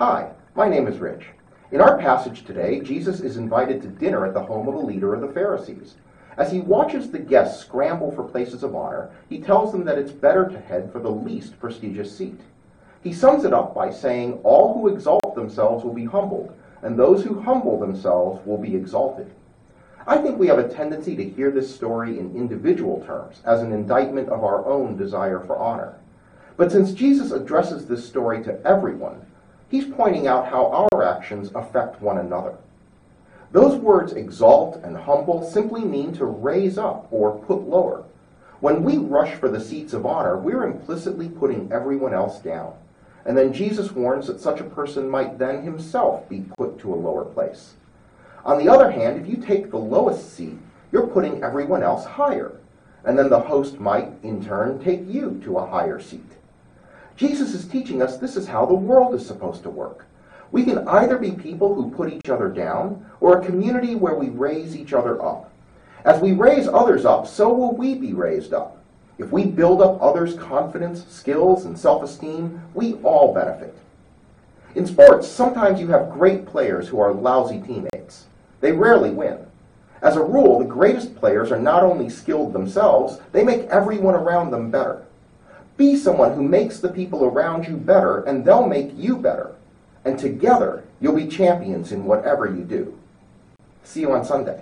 Hi, my name is Rich. In our passage today, Jesus is invited to dinner at the home of a leader of the Pharisees. As he watches the guests scramble for places of honor, he tells them that it's better to head for the least prestigious seat. He sums it up by saying, "All who exalt themselves will be humbled, and those who humble themselves will be exalted." I think we have a tendency to hear this story in individual terms, as an indictment of our own desire for honor. But since Jesus addresses this story to everyone, he's pointing out how our actions affect one another. Those words exalt and humble simply mean to raise up or put lower. When we rush for the seats of honor, we're implicitly putting everyone else down. And then Jesus warns that such a person might then himself be put to a lower place. On the other hand, if you take the lowest seat, you're putting everyone else higher. And then the host might, in turn, take you to a higher seat. Jesus is teaching us this is how the world is supposed to work. We can either be people who put each other down, or a community where we raise each other up. As we raise others up, so will we be raised up. If we build up others' confidence, skills, and self-esteem, we all benefit. In sports, sometimes you have great players who are lousy teammates. They rarely win. As a rule, the greatest players are not only skilled themselves, they make everyone around them better. Be someone who makes the people around you better, and they'll make you better. And together, you'll be champions in whatever you do. See you on Sunday.